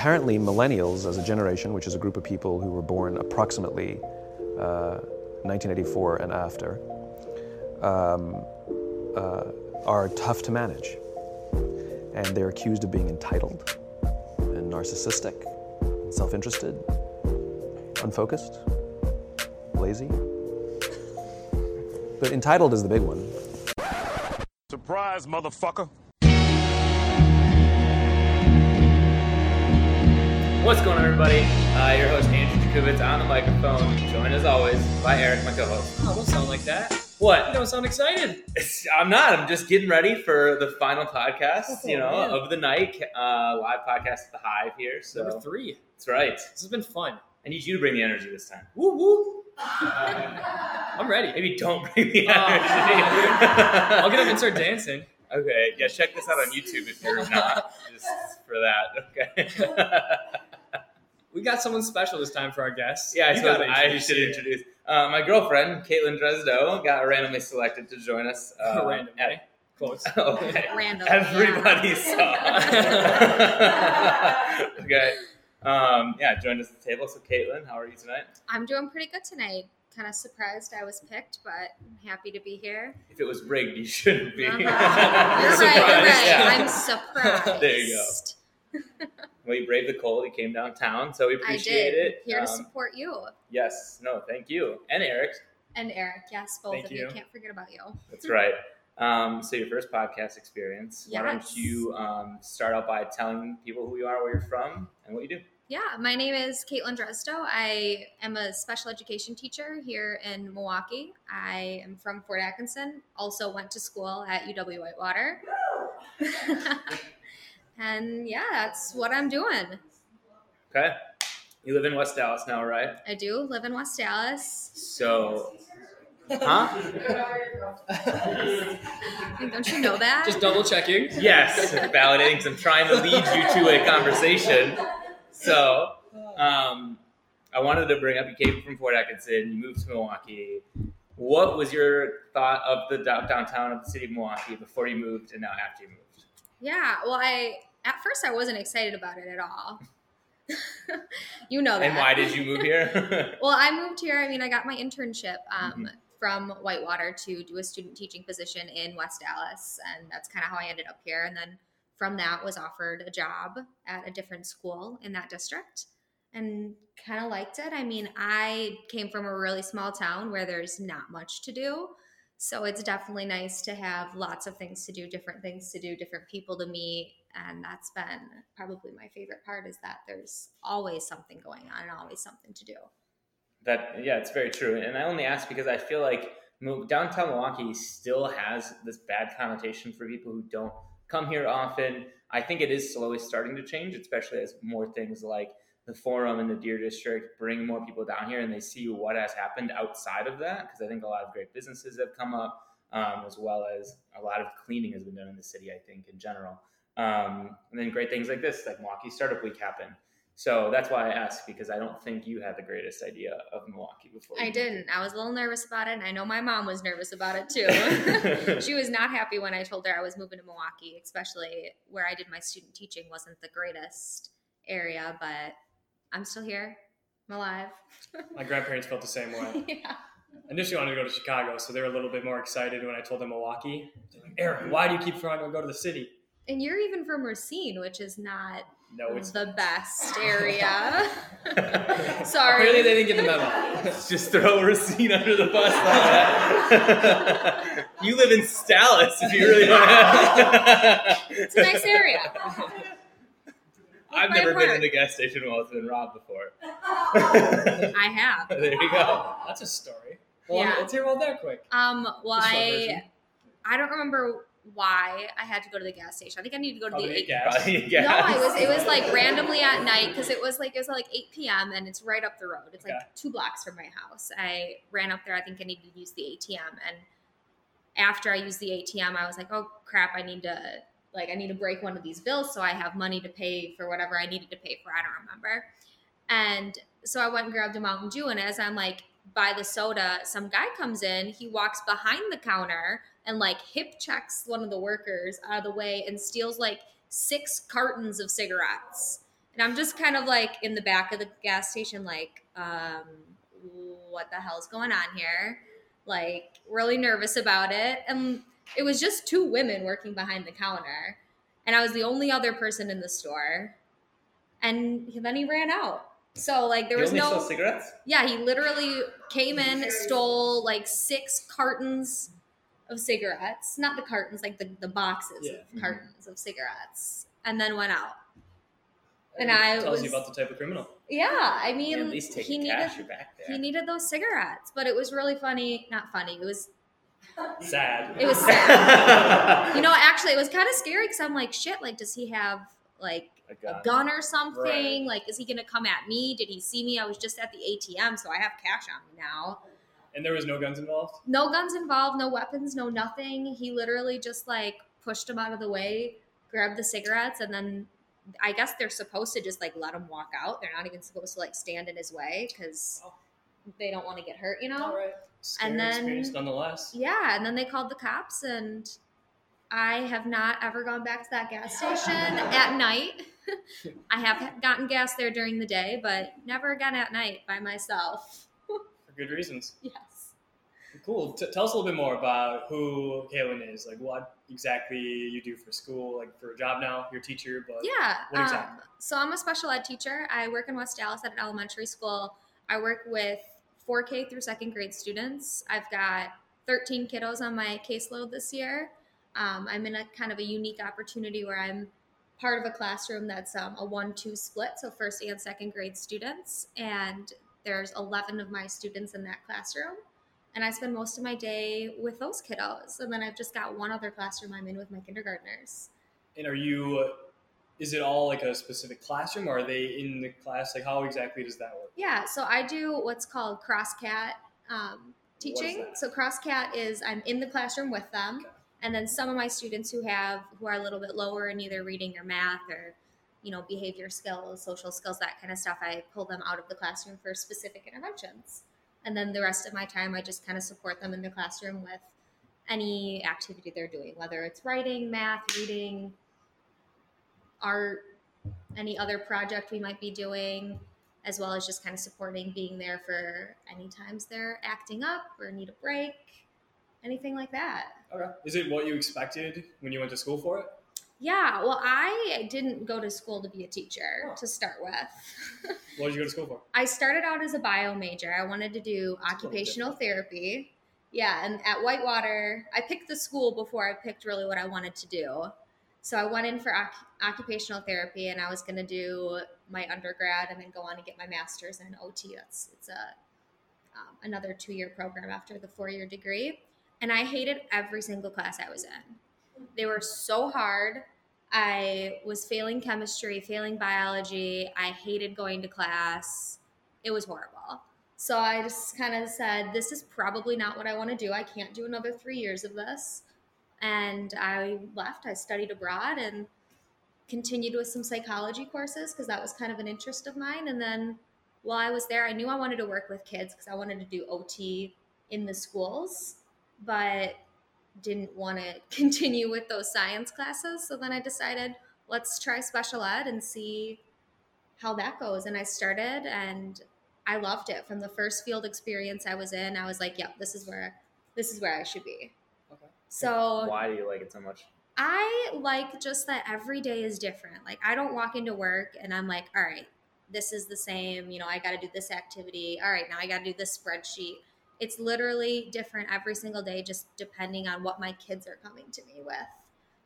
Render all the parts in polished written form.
Apparently, millennials as a generation, which is a group of people who were born approximately 1984 and after, are tough to manage. And they're accused of being entitled and narcissistic, and self-interested, unfocused, lazy. But entitled is the big one. Surprise, motherfucker. What's going on, everybody? Your host, Andrew Jakubitz, on the microphone, joined as always by Eric, my co-host. Oh, don't sound like that. What? You don't sound excited. I'm not. I'm just getting ready for the final podcast, of the night. Live podcast at the Hive here. So. Number 3. That's right. This has been fun. I need you to bring the energy this time. Woo woo. I'm ready. Maybe don't bring the energy. I'll get up and start dancing. Okay. Yeah, check this out on YouTube if you're not, just for that. Okay. We got someone special this time for our guests. Yeah, I should introduce. My girlfriend, Kaitlyn Dresdow, got randomly selected to join us. Randomly. Close. Okay. Randomly. Everybody saw. Okay. Joined us at the table. So, Kaitlyn, how are you tonight? I'm doing pretty good tonight. Kind of surprised I was picked, but I'm happy to be here. If it was rigged, you shouldn't be. You're right. Yeah. I'm surprised. There you go. Well, you braved the cold. You came downtown, so we appreciate it. Here to support you. Yes. No, thank you. And Eric. Yes, both of you. Can't forget about you. That's right. So your first podcast experience. Yes. Why don't you start out by telling people who you are, where you're from, and what you do? Yeah, my name is Kaitlyn Dresdow. I am a special education teacher here in Milwaukee. I am from Fort Atkinson, also went to school at UW-Whitewater. And yeah, that's what I'm doing. Okay. You live in West Dallas now, right? I do live in West Dallas. So... Huh? Don't you know that? Just double checking. Yes, validating, because I'm trying to lead you to a conversation. So, I wanted to bring up, you came from Fort Atkinson, you moved to Milwaukee. What was your thought of the downtown of the city of Milwaukee before you moved and now after you moved? Yeah, well, at first I wasn't excited about it at all. You know that. And why did you move here? Well, I moved here. I mean, I got my internship from Whitewater to do a student teaching position in West Dallas, and that's kind of how I ended up here. And then from that was offered a job at a different school in that district and kind of liked it. I mean, I came from a really small town where there's not much to do. So it's definitely nice to have lots of things to do, different people to meet. And that's been probably my favorite part, is that there's always something going on and always something to do. Yeah, it's very true. And I only ask because I feel like downtown Milwaukee still has this bad connotation for people who don't come here often. I think it is slowly starting to change, especially as more things like the Forum and the Deer District bring more people down here and they see what has happened outside of that. Because I think a lot of great businesses have come up, as well as a lot of cleaning has been done in the city, I think, in general. And then great things like this, like Milwaukee Startup Week, happen. So that's why I asked, because I don't think you had the greatest idea of Milwaukee before. I didn't. I was a little nervous about it, and I know my mom was nervous about it too. She was not happy when I told her I was moving to Milwaukee, especially where I did my student teaching wasn't the greatest area, but I'm still here. I'm alive. My grandparents felt the same way. Yeah. Initially wanted to go to Chicago, so they were a little bit more excited when I told them Milwaukee. They're like, Eric, why do you keep trying to go to the city? And you're even from Racine, which is not the best area. Sorry. Apparently they didn't get the memo. Just throw Racine under the bus like that. You live in Dallas if you really don't have it. It's a nice area. I've never been in a gas station while it's been robbed before. I have. There you go. That's a story. Well, yeah. Let's hear about that quick. Well, I don't remember why I had to go to the gas station. I think I needed to go to the gas. No, it was like randomly at night, because it was like 8 p.m. and it's right up the road. It's like 2 blocks from my house. I ran up there. I think I needed to use the ATM, and after I used the ATM, I was like, oh crap, I need to break one of these bills so I have money to pay for whatever I needed to pay for. I don't remember. And so I went and grabbed a Mountain Dew, and as I'm like by the soda, some guy comes in. He walks behind the counter and like hip checks one of the workers out of the way and steals like 6 cartons of cigarettes. And I'm just kind of like in the back of the gas station, like, what the hell's going on here? Like, really nervous about it. And it was just two women working behind the counter. And I was the only other person in the store. And then he ran out. So, like, there was no... He only stole cigarettes? Yeah, he literally came in, stole, like, 6 cartons of cigarettes. Not the cartons, like, the boxes of cartons of cigarettes. And I went out. And tells you about the type of criminal. Yeah, I mean... Yeah, at least take the cash, you're back there. He needed those cigarettes. But it was really funny. Not funny. It was... Sad. It was sad. You know, actually, it was kind of scary because I'm like, shit, like, does he have, like... A gun or something, right. Like, is he gonna come at me? Did he see me? I was just at the ATM, so I have cash on me now. And there was no guns involved? No guns involved, no weapons, no nothing. He literally just like pushed him out of the way, grabbed the cigarettes, and then I guess they're supposed to just like let him walk out. They're not even supposed to like stand in his way because they don't want to get hurt, you know? All right. Scary and then, experience nonetheless. Yeah, and then they called the cops, and I have not ever gone back to that gas station at night. I have gotten gas there during the day, but never again at night by myself. For good reasons. Yes. Cool. Tell us a little bit more about who Kaitlyn is. Like, what exactly you do for school, like for a job now. You're a teacher, but what exactly? So I'm a special ed teacher. I work in West Dallas at an elementary school. I work with 4K through 2nd grade students. I've got 13 kiddos on my caseload this year. I'm in a kind of a unique opportunity where I'm part of a classroom that's a 1-2 split, so 1st and 2nd grade students, and there's 11 of my students in that classroom, and I spend most of my day with those kiddos, and then I've just got one other classroom I'm in with my kindergartners. And is it all like a specific classroom, or are they in the class? Like, how exactly does that work? Yeah, so I do what's called cross-cat teaching. So cross-cat is I'm in the classroom with them. Okay. And then some of my students who are a little bit lower in either reading or math or, you know, behavior skills, social skills, that kind of stuff, I pull them out of the classroom for specific interventions. And then the rest of my time, I just kind of support them in the classroom with any activity they're doing, whether it's writing, math, reading, art, any other project we might be doing, as well as just kind of supporting, being there for any times they're acting up or need a break. Anything like that. Okay. Is it what you expected when you went to school for it? Yeah. Well, I didn't go to school to be a teacher to start with. What did you go to school for? I started out as a bio major. I wanted to do occupational therapy. Yeah. And at Whitewater, I picked the school before I picked really what I wanted to do. So I went in for occupational therapy, and I was going to do my undergrad and then go on and get my master's in OT. It's another 2-year program after the 4-year degree. And I hated every single class I was in. They were so hard. I was failing chemistry, failing biology. I hated going to class. It was horrible. So I just kind of said, this is probably not what I want to do. I can't do another 3 years of this. And I left. I studied abroad and continued with some psychology courses because that was kind of an interest of mine. And then while I was there, I knew I wanted to work with kids because I wanted to do OT in the schools, but didn't want to continue with those science classes. So then I decided, let's try special ed and see how that goes. And I started, and I loved it. From the first field experience I was in, I was like, yep, this is where I should be. Okay. So why do you like it so much? I like just that every day is different. Like, I don't walk into work and I'm like, all right, this is the same. You know, I got to do this activity. All right, now I got to do this spreadsheet. It's literally different every single day, just depending on what my kids are coming to me with,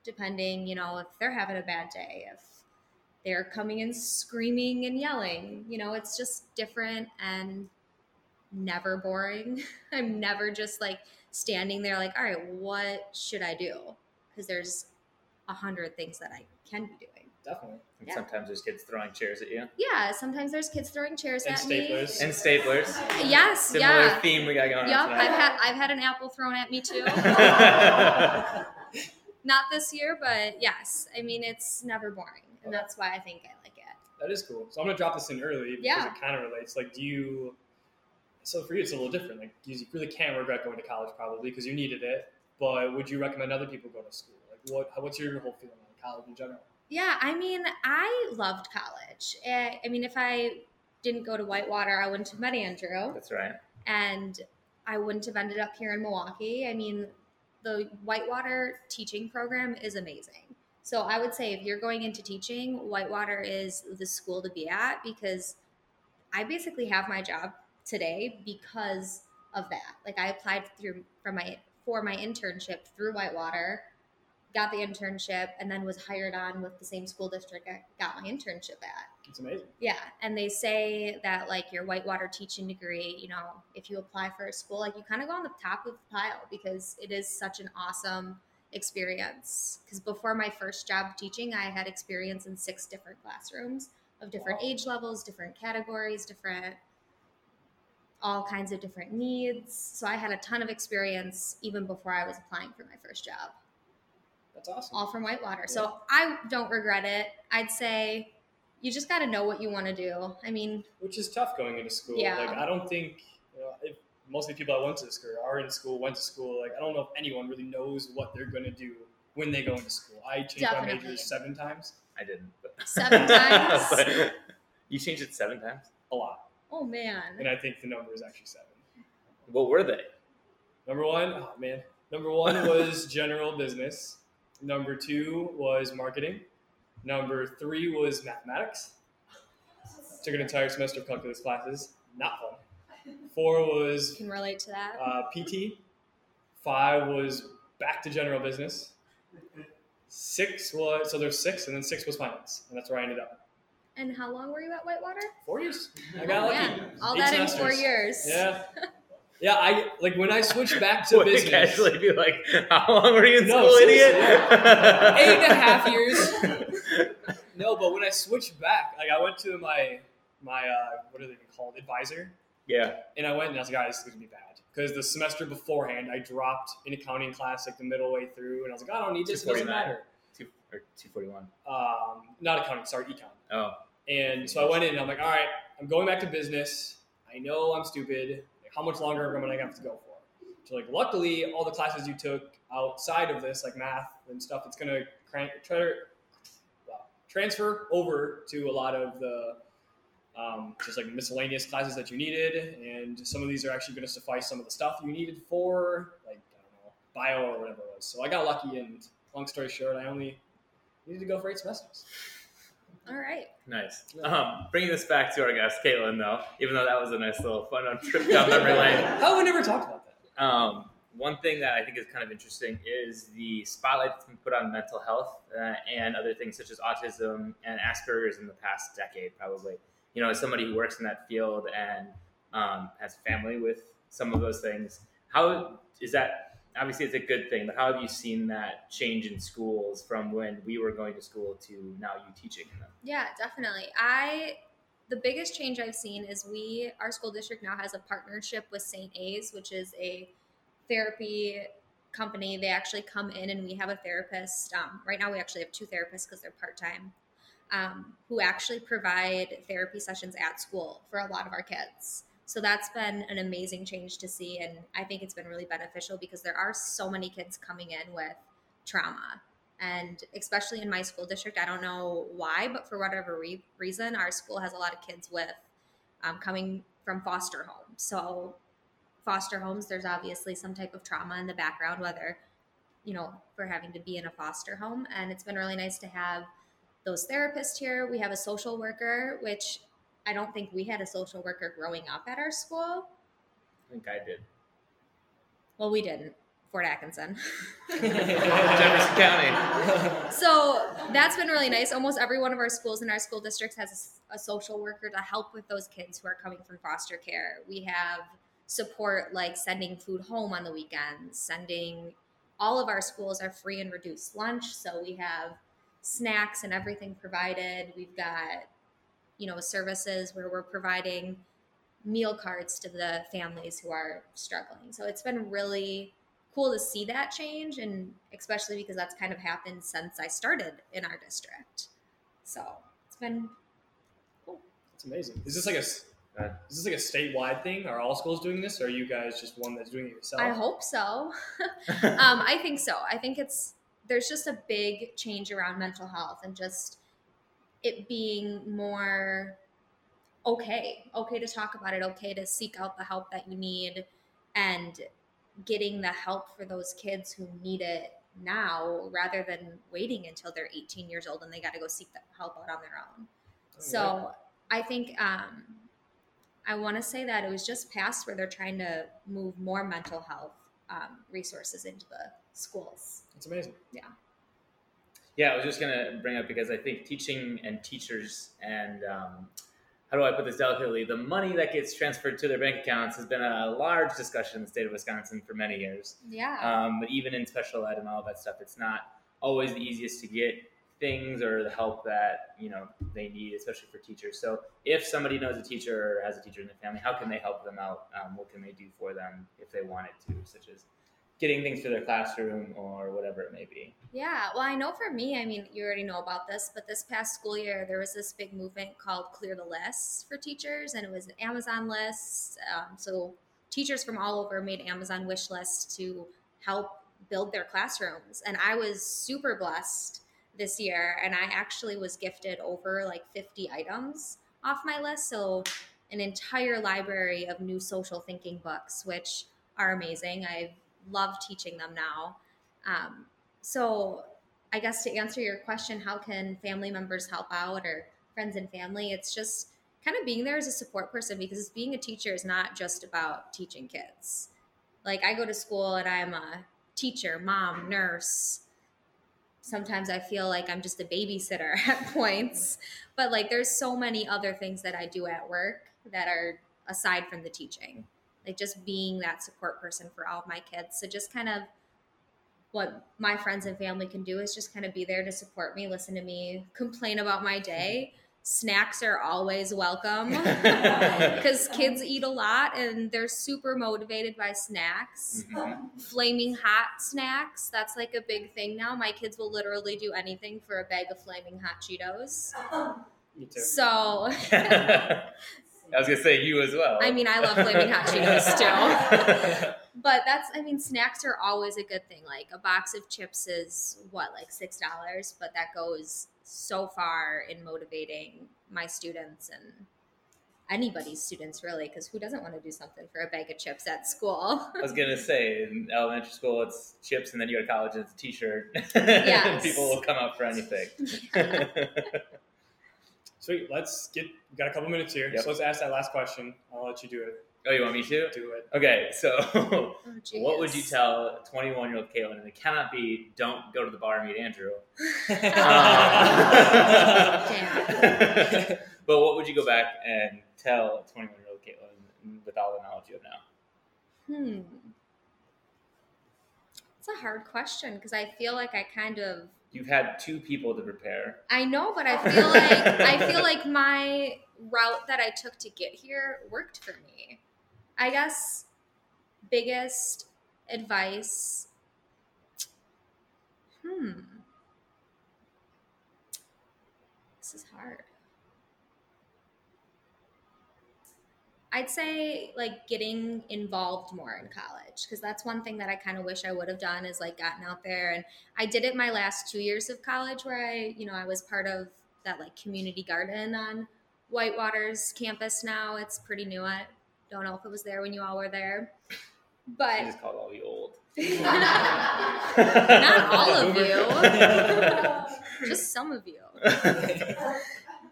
depending, you know, if they're having a bad day, if they're coming in screaming and yelling, you know, it's just different and never boring. I'm never just like standing there like, all right, what should I do? Because there's 100 things that I can be doing. Definitely. And sometimes there's kids throwing chairs at you. Yeah, sometimes there's kids throwing chairs at me. And staplers. Yes, Similar theme we got going on tonight. I've had an apple thrown at me too. Not this year, but yes. I mean, it's never boring, and that's why I think I like it. That is cool. So I'm going to drop this in early because it kind of relates. Like, so for you it's a little different. Like, you really can't regret going to college probably because you needed it, but would you recommend other people go to school? Like, what's your whole feeling on college in general? Yeah, I mean, I loved college. I mean, if I didn't go to Whitewater, I wouldn't have met Andrew. That's right. And I wouldn't have ended up here in Milwaukee. I mean, the Whitewater teaching program is amazing. So I would say if you're going into teaching, Whitewater is the school to be at, because I basically have my job today because of that. Like, I applied for my internship through Whitewater, got the internship, and then was hired on with the same school district I got my internship at. It's amazing. Yeah. And they say that, like, your Whitewater teaching degree, you know, if you apply for a school, like, you kind of go on the top of the pile because it is such an awesome experience. Because before my first job teaching, I had experience in 6 different classrooms of different age levels, different categories, different, all kinds of different needs. So I had a ton of experience even before I was applying for my first job. That's awesome. All from Whitewater. Yeah. So I don't regret it. I'd say you just got to know what you want to do. I mean, which is tough going into school. Yeah. Like, I don't think, you know, most of the people that went to school. Like, I don't know if anyone really knows what they're going to do when they go into school. I changed my major 7 times. I didn't. But 7 times? But you changed it 7 times? A lot. Oh, man. And I think the number is actually 7. What were they? Number one was general business. Number 2 was marketing. Number 3 was mathematics. Took an entire semester of calculus classes. Not fun. 4 was... Can relate to that. PT. 5 was back to general business. 6 was... So there's 6, and then 6 was finance. And that's where I ended up. And how long were you at Whitewater? 4 years. I got lucky. Yeah. All 8 that semesters. In 4 years. Yeah. Yeah, I like when I switched back to business. Casually be like, how long were you in school, idiot? 8.5 years. No, but when I switched back, like I went to my what are they called, advisor? Yeah. And I went and I was like, guys, this is gonna be bad, because the semester beforehand I dropped an accounting class like the middle way through, and I was like, I don't need this. It doesn't matter. 241. Not accounting, sorry, econ. Oh. And so I went in and I'm like, all right, I'm going back to business. I know I'm stupid. How much longer am I going to have to go for? So, like, luckily, all the classes you took outside of this, like math and stuff, it's going to transfer over to a lot of the just like miscellaneous classes that you needed. And some of these are actually going to suffice some of the stuff you needed for, like, I don't know, bio or whatever it was. So I got lucky, and long story short, I only needed to go for 8 semesters. All right. Nice. Bringing this back to our guest, Kaitlyn, though, even though that was a nice little fun trip down memory lane. Oh, we never talked about that. One thing that I think is kind of interesting is the spotlight that's been put on mental health and other things such as autism and Asperger's in the past decade, probably. You know, as somebody who works in that field and has family with some of those things, how is that... Obviously, it's a good thing, but how have you seen that change in schools from when we were going to school to now you teaching them? Yeah, definitely. The biggest change I've seen is our school district now has a partnership with St. Allis, which is a therapy company. They actually come in and we have a therapist. Right now, we actually have 2 therapists because they're part-time, who actually provide therapy sessions at school for a lot of our kids. So that's been an amazing change to see, and I think it's been really beneficial because there are so many kids coming in with trauma, and especially in my school district, I don't know why, but for whatever reason, our school has a lot of kids with coming from foster homes. So foster homes, there's obviously some type of trauma in the background, whether, you know, for having to be in a foster home, and it's been really nice to have those therapists here. We have a social worker, which... I don't think we had a social worker growing up at our school. I think I did. Well, we didn't. Fort Atkinson. Jefferson County. So that's been really nice. Almost every one of our schools in our school districts has a social worker to help with those kids who are coming from foster care. We have support like sending food home on the weekends, all of our schools are free and reduced lunch. So we have snacks and everything provided. We've got, you know, services where we're providing meal cards to the families who are struggling. So it's been really cool to see that change, and especially because that's kind of happened since I started in our district. So it's been cool. That's amazing. Is this like a statewide thing? Are all schools doing this, or are you guys just one that's doing it yourself? I hope so. I think so. I think it's there's just a big change around mental health and just it being more okay to talk about it, okay to seek out the help that you need, and getting the help for those kids who need it now rather than waiting until they're 18 years old and they got to go seek the help out on their own. Oh, so yeah. I think I want to say that it was just past where they're trying to move more mental health resources into the schools. That's amazing. Yeah, I was just going to bring up, because I think teaching and teachers and how do I put this delicately? The money that gets transferred to their bank accounts has been a large discussion in the state of Wisconsin for many years. Yeah. But even in special ed and all that stuff, it's not always the easiest to get things or the help that, you know, they need, especially for teachers. So if somebody knows a teacher or has a teacher in their family, how can they help them out? What can they do for them if they wanted to, such as getting things to their classroom or whatever it may be? Yeah, well, I know for me, I mean, you already know about this, but this past school year, there was this big movement called Clear the Lists for teachers, and it was an Amazon list. So teachers from all over made Amazon wish lists to help build their classrooms. And I was super blessed this year, and I actually was gifted over like 50 items off my list. So an entire library of new social thinking books, which are amazing. I love teaching them now. So I guess to answer your question, how can family members help out or friends and family? It's just kind of being there as a support person, because being a teacher is not just about teaching kids. Like, I go to school and I'm a teacher, mom, nurse. Sometimes I feel like I'm just a babysitter at points, but like there's so many other things that I do at work that are aside from the teaching. Like just being that support person for all of my kids. So just kind of what my friends and family can do is just kind of be there to support me, listen to me, complain about my day. Snacks are always welcome because kids eat a lot and they're super motivated by snacks. Mm-hmm. Flaming hot snacks. That's like a big thing now. My kids will literally do anything for a bag of flaming hot Cheetos. Me too. So... I was going to say you as well. I mean, I love flaming hot Cheetos too. But that's, I mean, snacks are always a good thing. Like a box of chips is what, like $6, but that goes so far in motivating my students and anybody's students really, because who doesn't want to do something for a bag of chips at school? I was going to say in elementary school, it's chips, and then you go to college and it's a t-shirt. Yes. And people will come up for anything. Yeah. Sweet. We've got a couple minutes here. Yep. So let's ask that last question. I'll let you do it. Oh, you want me to? Do it. Okay. So what would you tell 21-year-old Kaitlyn? And it cannot be, don't go to the bar and meet Andrew. Damn. But what would you go back and tell 21-year-old Kaitlyn with all the knowledge you have now? It's a hard question because I feel like I kind of... You've had two people to prepare. I know, but I feel like my route that I took to get here worked for me. I guess biggest advice. This is hard. I'd say like getting involved more in college, because that's one thing that I kind of wish I would have done is like gotten out there. And I did it my last 2 years of college where I was part of that like community garden on Whitewater's campus now. It's pretty new. I don't know if it was there when you all were there. But I just called all the old. Not all of you. Just some of you.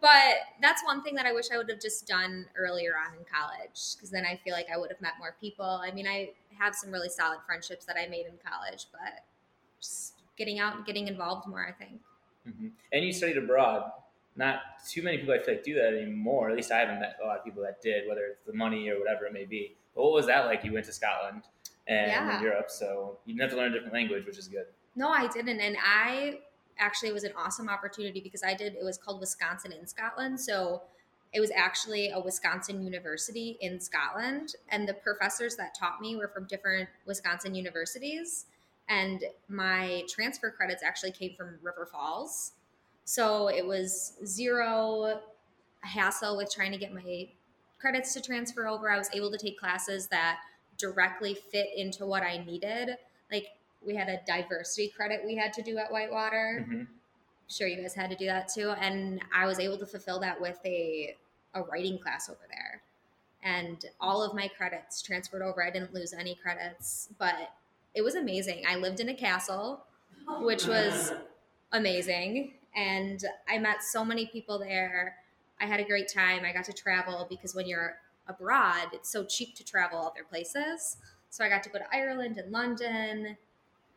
But that's one thing that I wish I would have just done earlier on in college, because then I feel like I would have met more people. I mean, I have some really solid friendships that I made in college, but just getting out and getting involved more, I think. Mm-hmm. And you studied abroad. Not too many people, I feel like, do that anymore. At least I haven't met a lot of people that did, whether it's the money or whatever it may be. But what was that like? You went to Scotland and Europe, so you didn't have to learn a different language, which is good. No, I didn't. And actually it was an awesome opportunity because it was called Wisconsin in Scotland. So it was actually a Wisconsin university in Scotland. And the professors that taught me were from different Wisconsin universities. And my transfer credits actually came from River Falls. So it was zero hassle with trying to get my credits to transfer over. I was able to take classes that directly fit into what I needed. Like we had a diversity credit we had to do at Whitewater. Mm-hmm. I'm sure you guys had to do that too. And I was able to fulfill that with a writing class over there. And all of my credits transferred over. I didn't lose any credits, but it was amazing. I lived in a castle, which was amazing. And I met so many people there. I had a great time. I got to travel because when you're abroad, it's so cheap to travel other places. So I got to go to Ireland and London.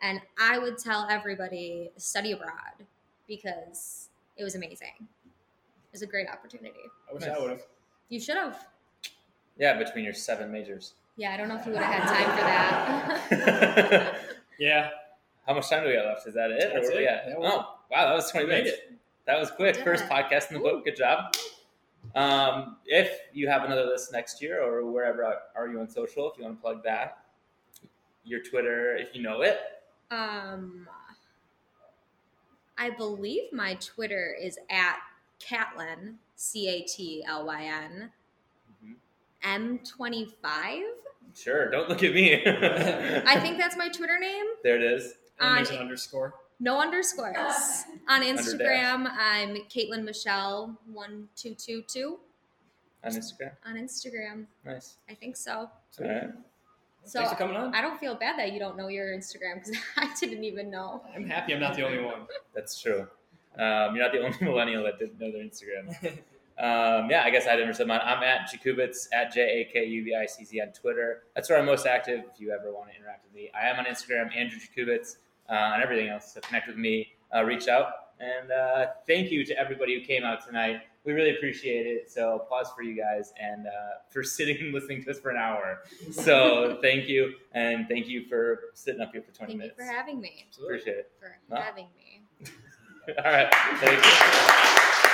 And I would tell everybody, study abroad, because it was amazing. It was a great opportunity. I wish I would have. You should have. Yeah, between your seven majors. Yeah, I don't know if you would have had time for that. Yeah. How much time do we have left? Is that it? That's it. Yeah. Oh, wow. That was 20 minutes. That was quick. First podcast in the book. Good job. If you have another list next year or wherever are you on social, if you want to plug that, your Twitter, if you know it. I believe my Twitter is at Kaitlyn, Catlyn, M25. Sure. Don't look at me. I think that's my Twitter name. There it is. And there's an underscore. No underscores. On Instagram, I'm Kaitlyn Michelle 1222. On Instagram? On Instagram. Nice. I think so. All right. So thanks for coming on. I don't feel bad that you don't know your Instagram because I didn't even know. I'm happy I'm not the only one. That's true. You're not the only millennial that didn't know their Instagram. I guess I didn't understand mine. I'm at Jakubitz, at JAKUBICZ on Twitter. That's where I'm most active if you ever want to interact with me. I am on Instagram, Andrew Jakubitz, and everything else. So connect with me, reach out. And thank you to everybody who came out tonight. We really appreciate it. So applause for you guys and for sitting and listening to us for an hour. So thank you. And thank you for sitting up here for 20 minutes. Thank you for having me. Absolutely. Appreciate it. For having me. All right. Thank you.